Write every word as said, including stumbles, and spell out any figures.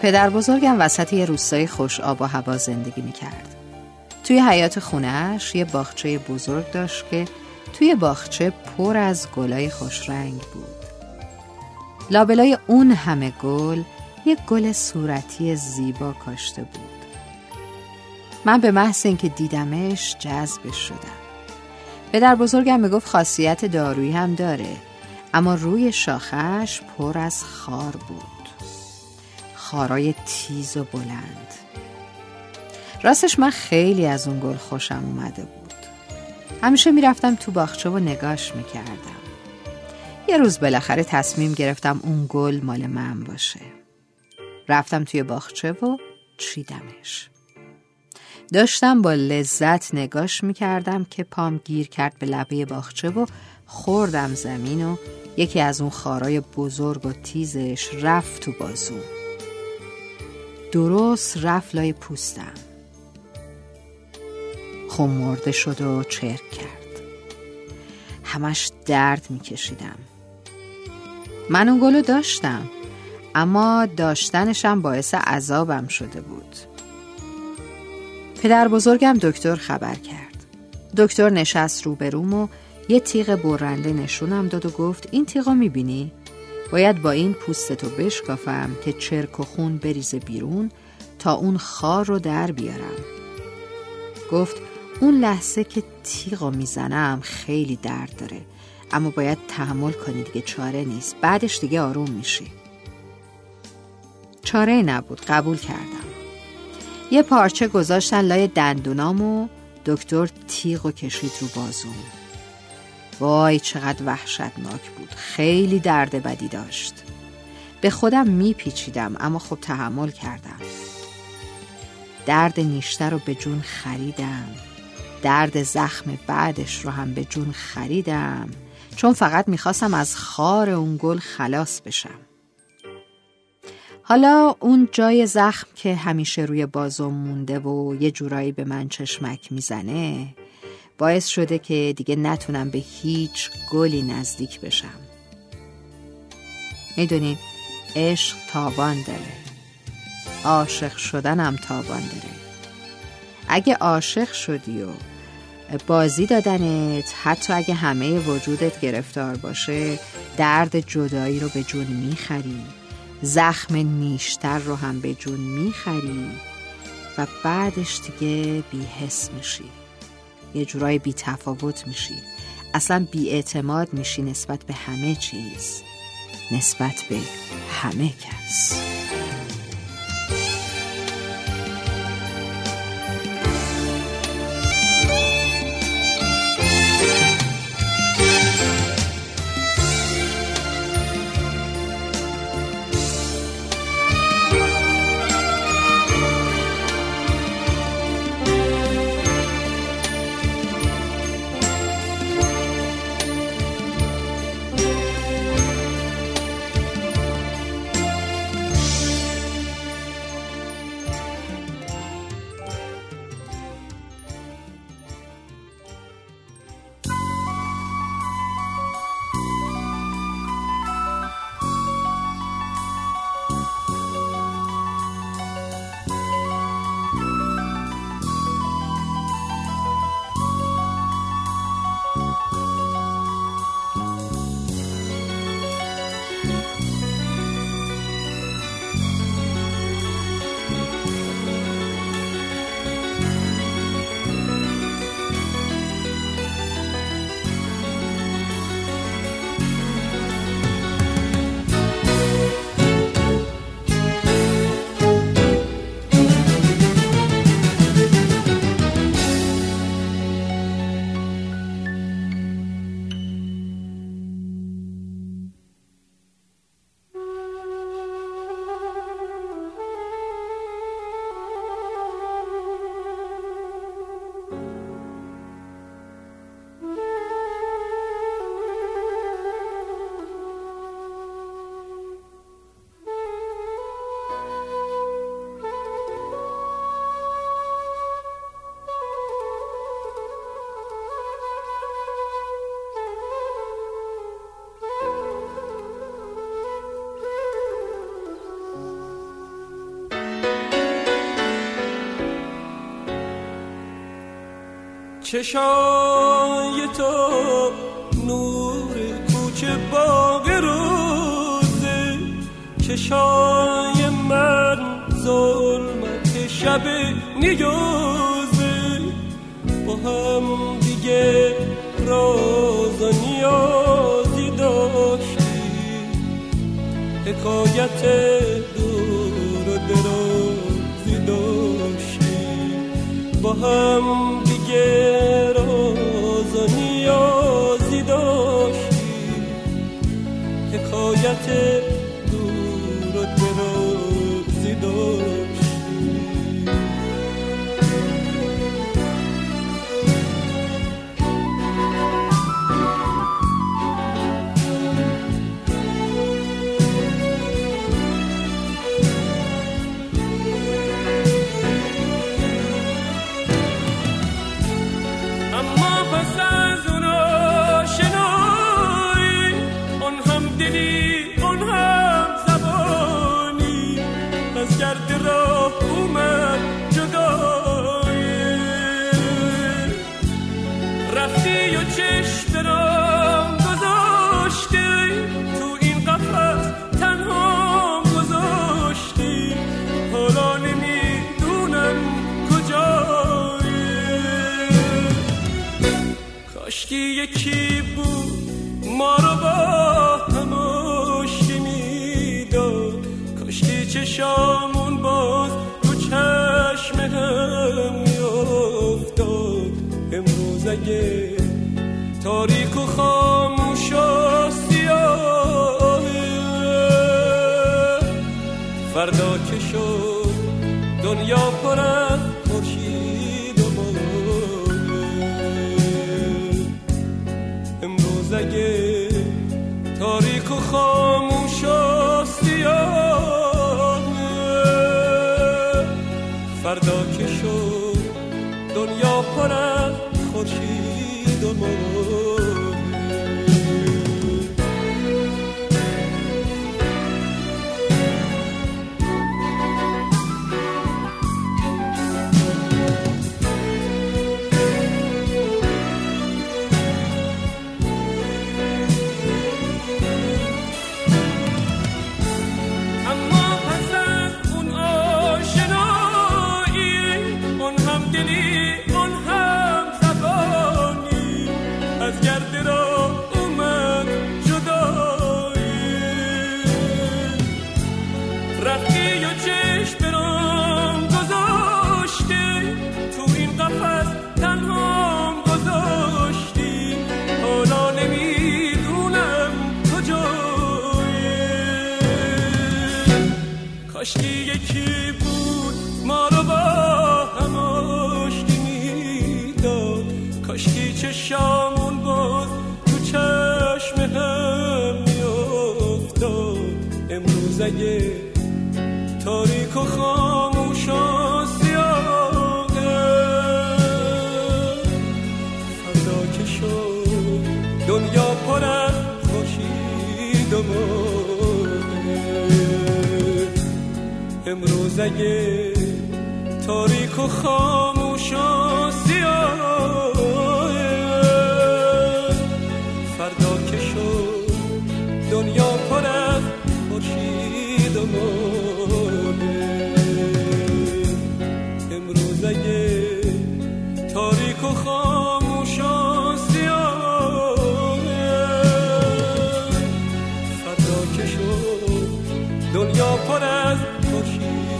پدر بزرگم وسط یه روستای خوش آب و هوا زندگی میکرد. توی حیاط خونه‌اش یه باغچه بزرگ داشت که توی باغچه پر از گلای خوش رنگ بود. لابلای اون همه گل یک گل صورتی زیبا کاشته بود. من به محض اینکه دیدمش جذبش شدم. پدر بزرگم میگفت خاصیت دارویی هم داره، اما روی شاخش پر از خار بود، خارای تیز و بلند. راستش من خیلی از اون گل خوشم اومده بود. همیشه میرفتم تو باغچه و نگاش میکردم. یه روز بالاخره تصمیم گرفتم اون گل مال من باشه. رفتم توی باغچه و چیدمش. داشتم با لذت نگاش میکردم که پام گیر کرد به لبه باغچه و خوردم زمین و یکی از اون خارای بزرگ و تیزش رفت تو بازو. درست رفت لای پوستم. خم مرده شد و چرک کرد. همش درد میکشیدم. من اون گلو داشتم، اما داشتنشم باعث عذابم شده بود. پدر بزرگم دکتر خبر کرد. دکتر نشست روبروم و یه تیغ برنده نشونم داد و گفت این تیغو میبینی؟ باید با این پوستتو بشکافم که چرک و خون بریزه بیرون تا اون خار رو در بیارم. گفت اون لحظه که تیغو میزنم خیلی درد داره، اما باید تحمل کنی دیگه، چاره نیست، بعدش دیگه آروم میشی. چاره نبود، قبول کردم. یه پارچه گذاشتن لای دندونام و دکتر تیغو کشید رو بازوم. وای چقدر وحشتناک بود، خیلی درد بدی داشت. به خودم میپیچیدم، اما خب تحمل کردم. درد نیشتر رو به جون خریدم، درد زخم بعدش رو هم به جون خریدم، چون فقط میخواستم از خار اون گل خلاص بشم. حالا اون جای زخم که همیشه روی بازوم مونده و یه جورایی به من چشمک میزنه باعث شده که دیگه نتونم به هیچ گلی نزدیک بشم. میدونید عشق تاوان داره، عاشق شدنم تاوان داره. اگه عاشق شدی و بازی دادنت، حتی اگه همه وجودت گرفتار باشه، درد جدایی رو به جون میخری، زخم نیشتر رو هم به جون میخری و بعدش دیگه بی‌حس میشی، یه جورایی بی تفاوت میشی، اصلا بی اعتماد میشی نسبت به همه چیز، نسبت به همه کس. چشای تو نور کوچه باغ روزه، چشای من ظلمت شب نیازه، با هم دیگه راز و نیازی داشتی، حکایت دور و درازی داشتی، با هم دیگه راز و نیازی داشتی، حکایت دور و درازی داشتی. یکی بود ما رو با هم آشتی میداد، کاشکی چشامون باز تو چشم هم میافتاد. امروز اگه تاریک و خاموش و سیاهه، فردا که شد دنیا پر از اگه تاریک و خاموش و سیاهه، فردا که شد دنیا پر از خورشید و ماه. یکی بود ما رو با هم آشتی میداد، کاشکی چشامون باز تو چشم هم میافتاد. امروز اگه تاریک و خاموش و سیاهه، فردا که شد دنیا پر از خورشید و ماه. امروز اگه تاریک و خاموش و سیاهه، فردا که شد دنیا پر از خورشید و ماهه. امروز اگه تاریک و خاموش و سیاهه، فردا که شد دنیا پر از خورشید.